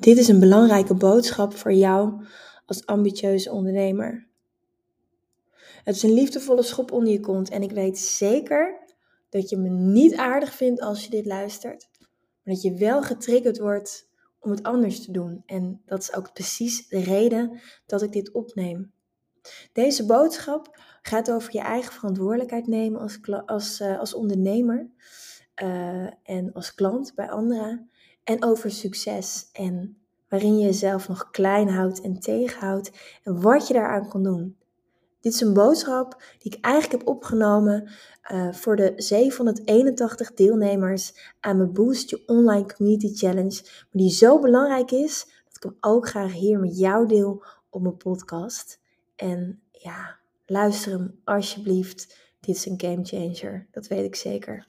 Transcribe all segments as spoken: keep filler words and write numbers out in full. Dit is een belangrijke boodschap voor jou als ambitieuze ondernemer. Het is een liefdevolle schop onder je kont en ik weet zeker dat je me niet aardig vindt als je dit luistert. Maar dat je wel getriggerd wordt om het anders te doen. En dat is ook precies de reden dat ik dit opneem. Deze boodschap gaat over je eigen verantwoordelijkheid nemen als, als, als ondernemer uh, en als klant bij anderen. En over succes en waarin je jezelf nog klein houdt en tegenhoudt en wat je daaraan kan doen. Dit is een boodschap die ik eigenlijk heb opgenomen uh, voor de zevenhonderdeenentachtig deelnemers aan mijn Boost Je Online Community Challenge. Maar die zo belangrijk is, dat ik hem ook graag hier met jou deel op mijn podcast. En ja, luister hem alsjeblieft. Dit is een game changer, dat weet ik zeker.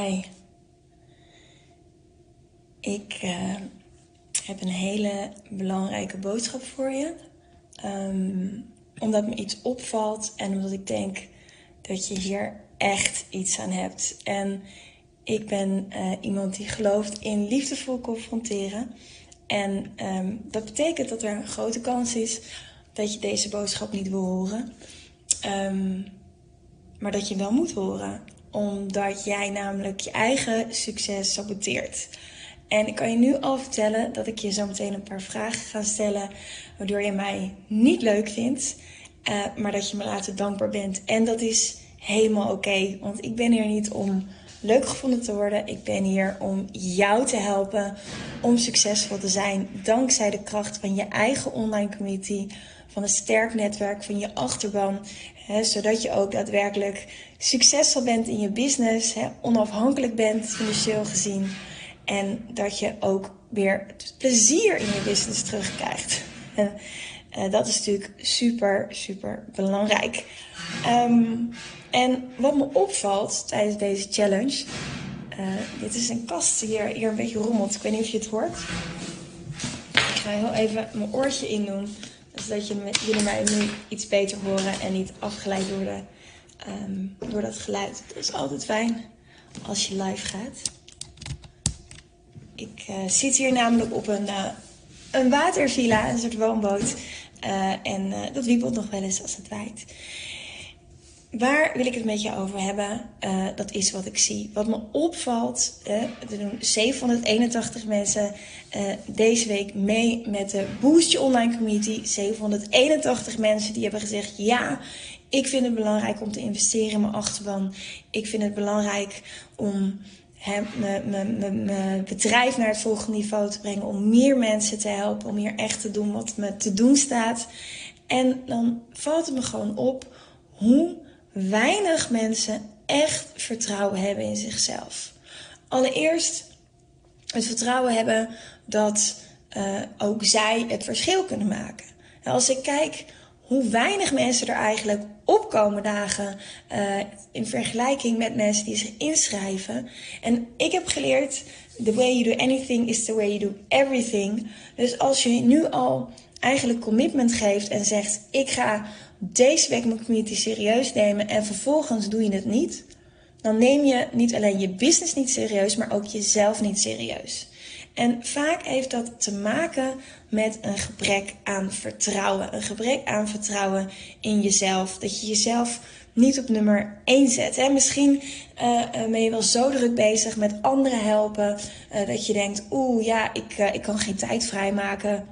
Hi, ik uh, heb een hele belangrijke boodschap voor je, um, omdat me iets opvalt en omdat ik denk dat je hier echt iets aan hebt. En ik ben uh, iemand die gelooft in liefdevol confronteren en um, dat betekent dat er een grote kans is dat je deze boodschap niet wil horen, um, maar dat je wel moet horen. Omdat jij namelijk je eigen succes saboteert. En ik kan je nu al vertellen dat ik je zo meteen een paar vragen ga stellen. Waardoor je mij niet leuk vindt. Uh, maar dat je me later dankbaar bent. En dat is helemaal oké. Okay, want ik ben hier niet om leuk gevonden te worden. Ik ben hier om jou te helpen. Om succesvol te zijn. Dankzij de kracht van je eigen online community. Van een sterk netwerk, van je achterban. Hè, zodat je ook daadwerkelijk succesvol bent in je business. Hè, onafhankelijk bent, financieel gezien. En dat je ook weer het plezier in je business terugkrijgt. En, uh, dat is natuurlijk super, super belangrijk. Um, en wat me opvalt tijdens deze challenge. Uh, dit is een kast die hier, hier een beetje rommelt. Ik weet niet of je het hoort. Ik ga heel even mijn oortje in doen. Zodat jullie mij nu iets beter horen en niet afgeleid worden um, door dat geluid. Het is altijd fijn als je live gaat. Ik uh, zit hier namelijk op een, uh, een watervilla, een soort woonboot. Uh, en uh, dat wiebelt nog wel eens als het waait. Waar wil ik het met je over hebben? Uh, dat is wat ik zie. Wat me opvalt, eh, er doen zevenhonderdeenentachtig mensen uh, deze week mee met de Boost Je Online Community. zevenhonderdeenentachtig mensen die hebben gezegd, ja, ik vind het belangrijk om te investeren in mijn achterban. Ik vind het belangrijk om mijn bedrijf naar het volgende niveau te brengen. Om meer mensen te helpen, om hier echt te doen wat me te doen staat. En dan valt het me gewoon op hoe weinig mensen echt vertrouwen hebben in zichzelf. Allereerst het vertrouwen hebben dat uh, ook zij het verschil kunnen maken. En als ik kijk hoe weinig mensen er eigenlijk opkomen dagen uh, in vergelijking met mensen die zich inschrijven. En ik heb geleerd, the way you do anything is the way you do everything. Dus als je nu al eigenlijk commitment geeft en zegt, ik ga deze week mijn community serieus nemen en vervolgens doe je het niet, dan neem je niet alleen je business niet serieus, maar ook jezelf niet serieus. En vaak heeft dat te maken met een gebrek aan vertrouwen. Een gebrek aan vertrouwen in jezelf. Dat je jezelf niet op nummer één zet. Hè? Misschien uh, ben je wel zo druk bezig met anderen helpen, uh, dat je denkt, oeh ja, ik, uh, ik kan geen tijd vrijmaken.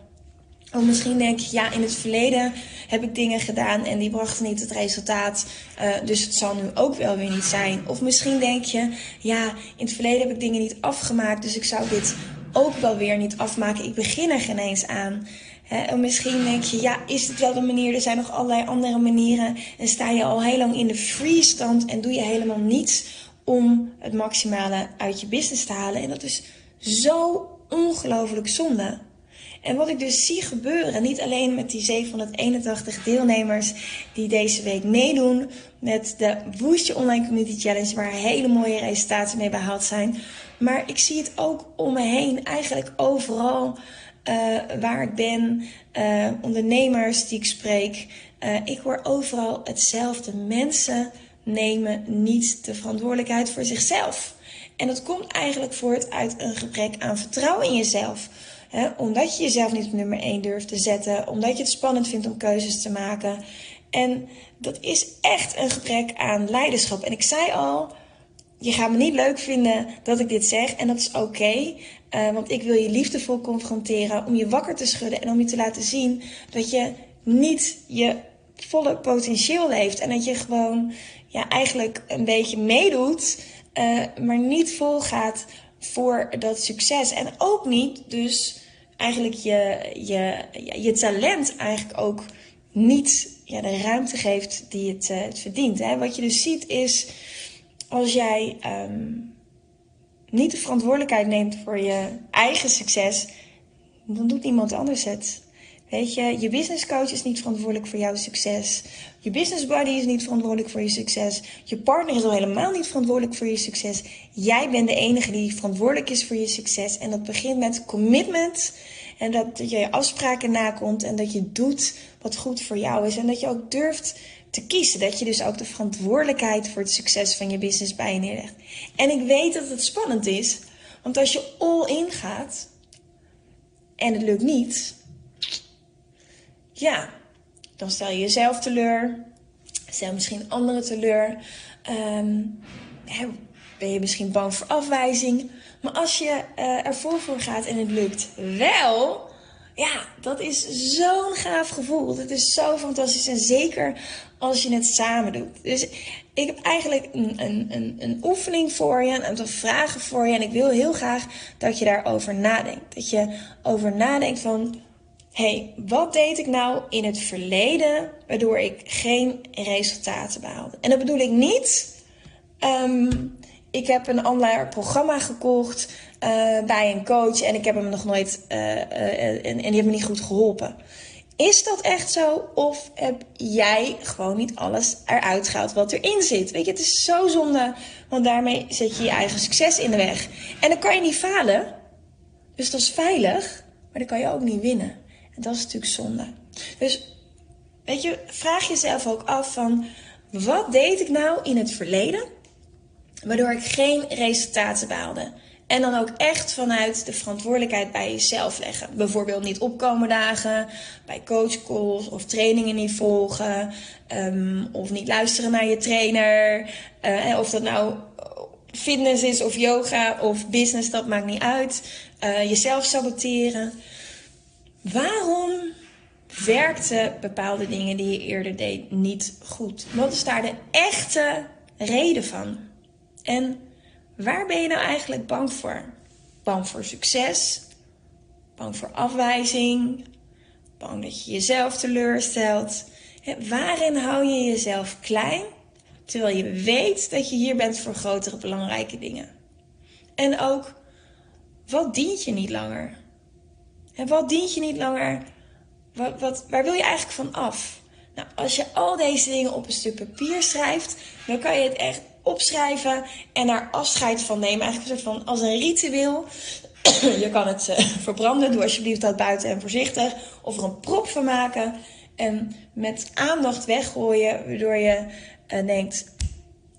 Of misschien denk je, ja, in het verleden heb ik dingen gedaan en die brachten niet het resultaat. Uh, dus het zal nu ook wel weer niet zijn. Of misschien denk je, ja, in het verleden heb ik dingen niet afgemaakt. Dus ik zou dit ook wel weer niet afmaken. Ik begin er geen eens aan. He, misschien denk je, ja, is dit wel de manier? Er zijn nog allerlei andere manieren. En sta je al heel lang in de free stand en doe je helemaal niets om het maximale uit je business te halen. En dat is zo ongelooflijk zonde. En wat ik dus zie gebeuren, niet alleen met die zevenhonderdeenentachtig deelnemers die deze week meedoen met de Boost Je Online Community Challenge, waar hele mooie resultaten mee behaald zijn. Maar ik zie het ook om me heen, eigenlijk overal uh, waar ik ben, uh, ondernemers die ik spreek. Uh, ik hoor overal hetzelfde. Mensen nemen niet de verantwoordelijkheid voor zichzelf. En dat komt eigenlijk voort uit een gebrek aan vertrouwen in jezelf. He, omdat je jezelf niet op nummer één durft te zetten. Omdat je het spannend vindt om keuzes te maken. En dat is echt een gebrek aan leiderschap. En ik zei al, je gaat me niet leuk vinden dat ik dit zeg. En dat is oké. Okay, uh, want ik wil je liefdevol confronteren. Om je wakker te schudden. En om je te laten zien dat je niet je volle potentieel leeft. En dat je gewoon ja, eigenlijk een beetje meedoet. Uh, maar niet vol gaat voor dat succes. En ook niet dus... eigenlijk je, je, je talent eigenlijk ook niet ja, de ruimte geeft die het, uh, het verdient. Hè? Wat je dus ziet is, als jij um, niet de verantwoordelijkheid neemt voor je eigen succes, dan doet niemand anders het. Weet je, je business coach is niet verantwoordelijk voor jouw succes. Je business buddy is niet verantwoordelijk voor je succes. Je partner is al helemaal niet verantwoordelijk voor je succes. Jij bent de enige die verantwoordelijk is voor je succes. En dat begint met commitment. En dat je je afspraken nakomt. En dat je doet wat goed voor jou is. En dat je ook durft te kiezen. Dat je dus ook de verantwoordelijkheid voor het succes van je business bij je neerlegt. En ik weet dat het spannend is. Want als je all in gaat en het lukt niet... ja, dan stel je jezelf teleur. Stel misschien anderen teleur. Um, ben je misschien bang voor afwijzing. Maar als je uh, er vol voor gaat en het lukt wel... ja, dat is zo'n gaaf gevoel. Dat is zo fantastisch. En zeker als je het samen doet. Dus ik heb eigenlijk een, een, een, een oefening voor je. Een aantal vragen voor je. En ik wil heel graag dat je daarover nadenkt. Dat je over nadenkt van... hey, wat deed ik nou in het verleden waardoor ik geen resultaten behaalde? En dat bedoel ik niet. Um, ik heb een online programma gekocht uh, bij een coach en ik heb hem nog nooit uh, uh, en, en die heeft me niet goed geholpen. Is dat echt zo? Of heb jij gewoon niet alles eruit gehaald wat erin zit? Weet je, het is zo zonde, want daarmee zet je je eigen succes in de weg. En dan kan je niet falen, dus dat is veilig, maar dan kan je ook niet winnen. Dat is natuurlijk zonde. Dus weet je, vraag jezelf ook af van... wat deed ik nou in het verleden waardoor ik geen resultaten behaalde? En dan ook echt vanuit de verantwoordelijkheid bij jezelf leggen. Bijvoorbeeld niet opkomen dagen, bij coachcalls of trainingen niet volgen... Um, of niet luisteren naar je trainer. Uh, of dat nou fitness is of yoga of business, dat maakt niet uit. Uh, jezelf saboteren... waarom werkten bepaalde dingen die je eerder deed niet goed? Wat is daar de echte reden van? En waar ben je nou eigenlijk bang voor? Bang voor succes? Bang voor afwijzing? Bang dat je jezelf teleurstelt? En waarin hou je jezelf klein, terwijl je weet dat je hier bent voor grotere belangrijke dingen? En ook, wat dient je niet langer? En wat dient je niet langer? Wat, wat, waar wil je eigenlijk van af? Nou, als je al deze dingen op een stuk papier schrijft, dan kan je het echt opschrijven en daar afscheid van nemen. Eigenlijk een soort van als een ritueel. Je kan het uh, verbranden. Doe alsjeblieft dat buiten en voorzichtig. Of er een prop van maken. En met aandacht weggooien, waardoor je uh, denkt...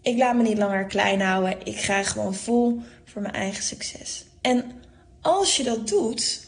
ik laat me niet langer klein houden. Ik ga gewoon vol voor mijn eigen succes. En als je dat doet...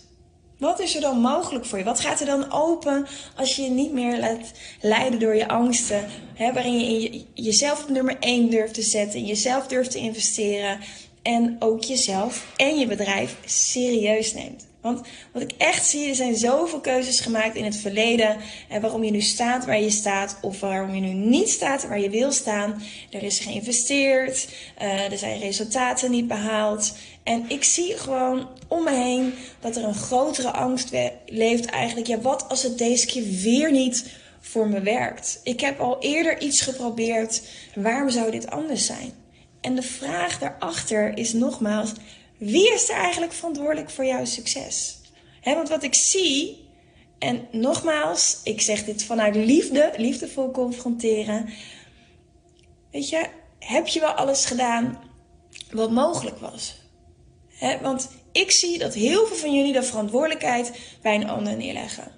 wat is er dan mogelijk voor je? Wat gaat er dan open als je je niet meer laat leiden door je angsten? Hè, waarin je, je jezelf op nummer één durft te zetten. In jezelf durft te investeren. En ook jezelf en je bedrijf serieus neemt. Want wat ik echt zie, er zijn zoveel keuzes gemaakt in het verleden. Eh, waarom je nu staat waar je staat of waarom je nu niet staat waar je wil staan. Er is geïnvesteerd, eh, er zijn resultaten niet behaald. En ik zie gewoon om me heen dat er een grotere angst leeft eigenlijk. Ja, wat als het deze keer weer niet voor me werkt? Ik heb al eerder iets geprobeerd. Waarom zou dit anders zijn? En de vraag daarachter is nogmaals, wie is er eigenlijk verantwoordelijk voor jouw succes? He, want wat ik zie, en nogmaals, ik zeg dit vanuit liefde, liefdevol confronteren. Weet je, heb je wel alles gedaan wat mogelijk was? He, want ik zie dat heel veel van jullie de verantwoordelijkheid bij een ander neerleggen.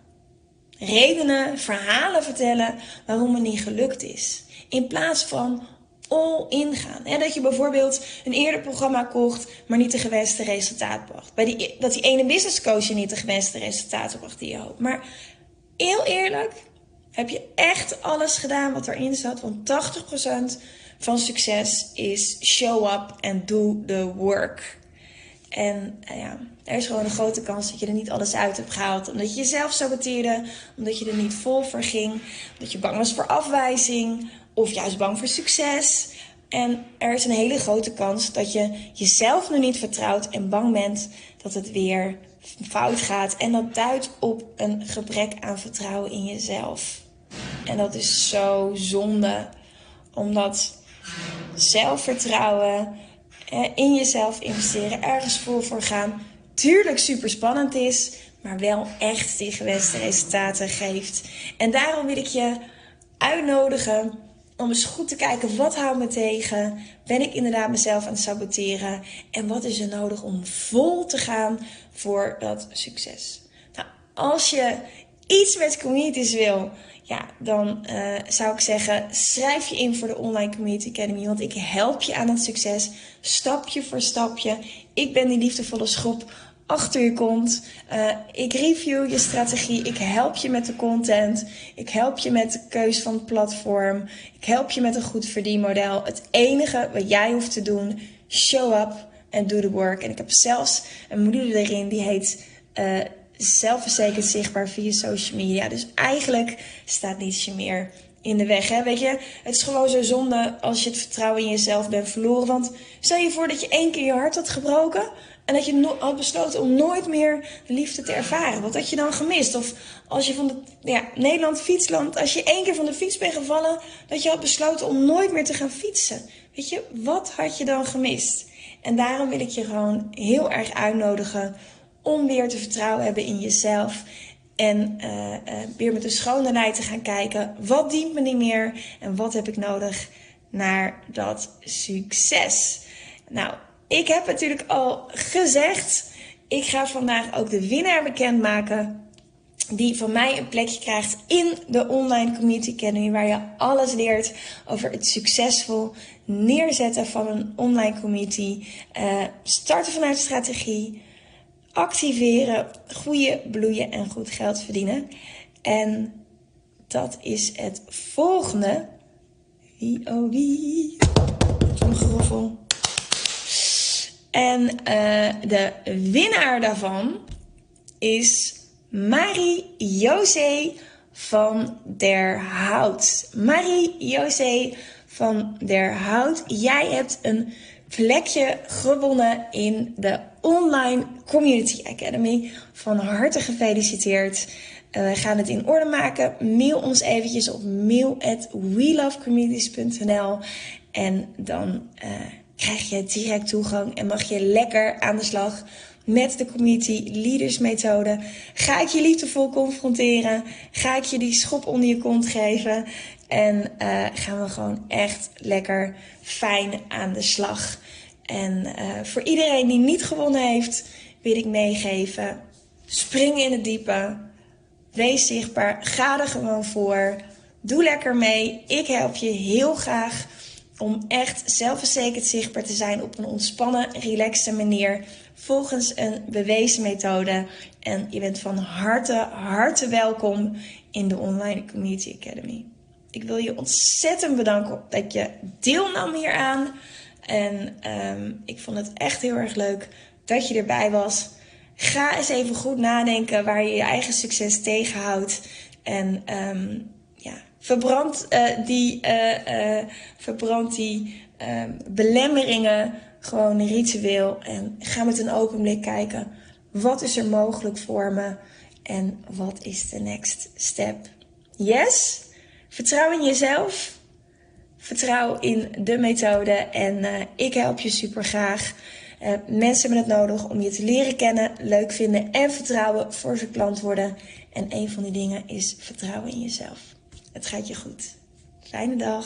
Redenen, verhalen vertellen waarom het niet gelukt is. In plaats van all in gaan. He, dat je bijvoorbeeld een eerder programma kocht, maar niet de gewenste resultaat bracht. Bij die, dat die ene businesscoach je niet de gewenste resultaten bracht die je hoopt. Maar heel eerlijk, heb je echt alles gedaan wat erin zat? Want tachtig procent van succes is show up and do the work. En uh, ja, er is gewoon een grote kans dat je er niet alles uit hebt gehaald. Omdat je jezelf saboteerde, omdat je er niet vol voor ging, omdat je bang was voor afwijzing. Of juist bang voor succes. En er is een hele grote kans dat je jezelf nu niet vertrouwt. En bang bent dat het weer fout gaat. En dat duidt op een gebrek aan vertrouwen in jezelf. En dat is zo zonde. Omdat zelfvertrouwen, in jezelf investeren, ergens vol voor gaan. Tuurlijk super spannend is. Maar wel echt die gewenste resultaten geeft. En daarom wil ik je uitnodigen om eens goed te kijken, wat houdt me tegen? Ben ik inderdaad mezelf aan het saboteren? En wat is er nodig om vol te gaan voor dat succes? Nou, als je iets met communities wil, ja, dan uh, zou ik zeggen, schrijf je in voor de Online Community Academy. Want ik help je aan het succes, stapje voor stapje. Ik ben die liefdevolle schop achter je kont. Uh, ik review je strategie. Ik help je met de content. Ik help je met de keus van het platform. Ik help je met een goed verdienmodel. Het enige wat jij hoeft te doen, show up and do the work. En ik heb zelfs een module erin die heet uh, zelfverzekerd zichtbaar via social media. Dus eigenlijk staat nietsje meer in de weg. Hè? Weet je, het is gewoon zo zonde als je het vertrouwen in jezelf bent verloren. Want stel je voor dat je één keer je hart had gebroken en dat je no- had besloten om nooit meer liefde te ervaren. Wat had je dan gemist? Of als je van de, ja, Nederland fietsland, als je één keer van de fiets bent gevallen, dat je had besloten om nooit meer te gaan fietsen. Weet je, wat had je dan gemist? En daarom wil ik je gewoon heel erg uitnodigen om weer te vertrouwen hebben in jezelf. En uh, uh, weer met een schone lei te gaan kijken. Wat dient me niet meer? En wat heb ik nodig naar dat succes? Nou, ik heb natuurlijk al gezegd, ik ga vandaag ook de winnaar bekendmaken die van mij een plekje krijgt in de Online Community Academy, waar je alles leert over het succesvol neerzetten van een online community, uh, starten vanuit strategie, activeren, groeien, bloeien en goed geld verdienen. En dat is het volgende. Wie oh wie? Omgeroffel. En uh, de winnaar daarvan is Marie-José van der Hout. Marie-José van der Hout, jij hebt een plekje gewonnen in de Online Community Academy. Van harte gefeliciteerd. Uh, we gaan het in orde maken. Mail ons eventjes op mail at we love communities dot n l en dan Uh, krijg je direct toegang en mag je lekker aan de slag met de Community Leaders Methode. Ga ik je liefdevol confronteren. Ga ik je die schop onder je kont geven. En uh, gaan we gewoon echt lekker fijn aan de slag. En uh, voor iedereen die niet gewonnen heeft, wil ik meegeven. Spring in het diepe. Wees zichtbaar. Ga er gewoon voor. Doe lekker mee. Ik help je heel graag om echt zelfverzekerd zichtbaar te zijn op een ontspannen, relaxte manier, volgens een bewezen methode. En je bent van harte, harte welkom in de Online Community Academy. Ik wil je ontzettend bedanken dat je deelnam hieraan. En um, ik vond het echt heel erg leuk dat je erbij was. ga eens even goed nadenken waar je je eigen succes tegenhoudt. En um, ja, verbrand uh, die, uh, uh, verbrand die uh, belemmeringen gewoon ritueel. En ga met een open blik kijken. Wat is er mogelijk voor me? En wat is de next step? Yes? Vertrouw in jezelf. Vertrouw in de methode. En uh, ik help je super graag. Uh, mensen hebben het nodig om je te leren kennen, leuk vinden en vertrouwen voor ze klant worden. En een van die dingen is vertrouwen in jezelf. Het gaat je goed. Fijne dag.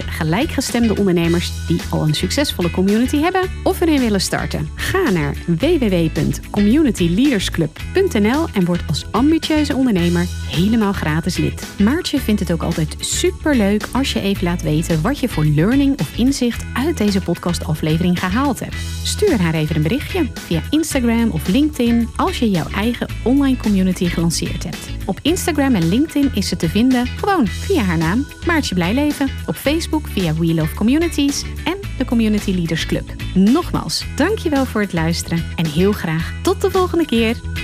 gelijkgestemde ondernemers die al een succesvolle community hebben of erin willen starten. Ga naar w w w punt community leaders club punt n l en word als ambitieuze ondernemer helemaal gratis lid. Maartje vindt het ook altijd superleuk als je even laat weten wat je voor learning of inzicht uit deze podcastaflevering gehaald hebt. Stuur haar even een berichtje via Instagram of LinkedIn als je jouw eigen online community gelanceerd hebt. Op Instagram en LinkedIn is ze te vinden gewoon via haar naam Maartje Blijleven, op Facebook via We Love Communities en de Community Leaders Club. Nogmaals, dankjewel voor het luisteren en heel graag tot de volgende keer!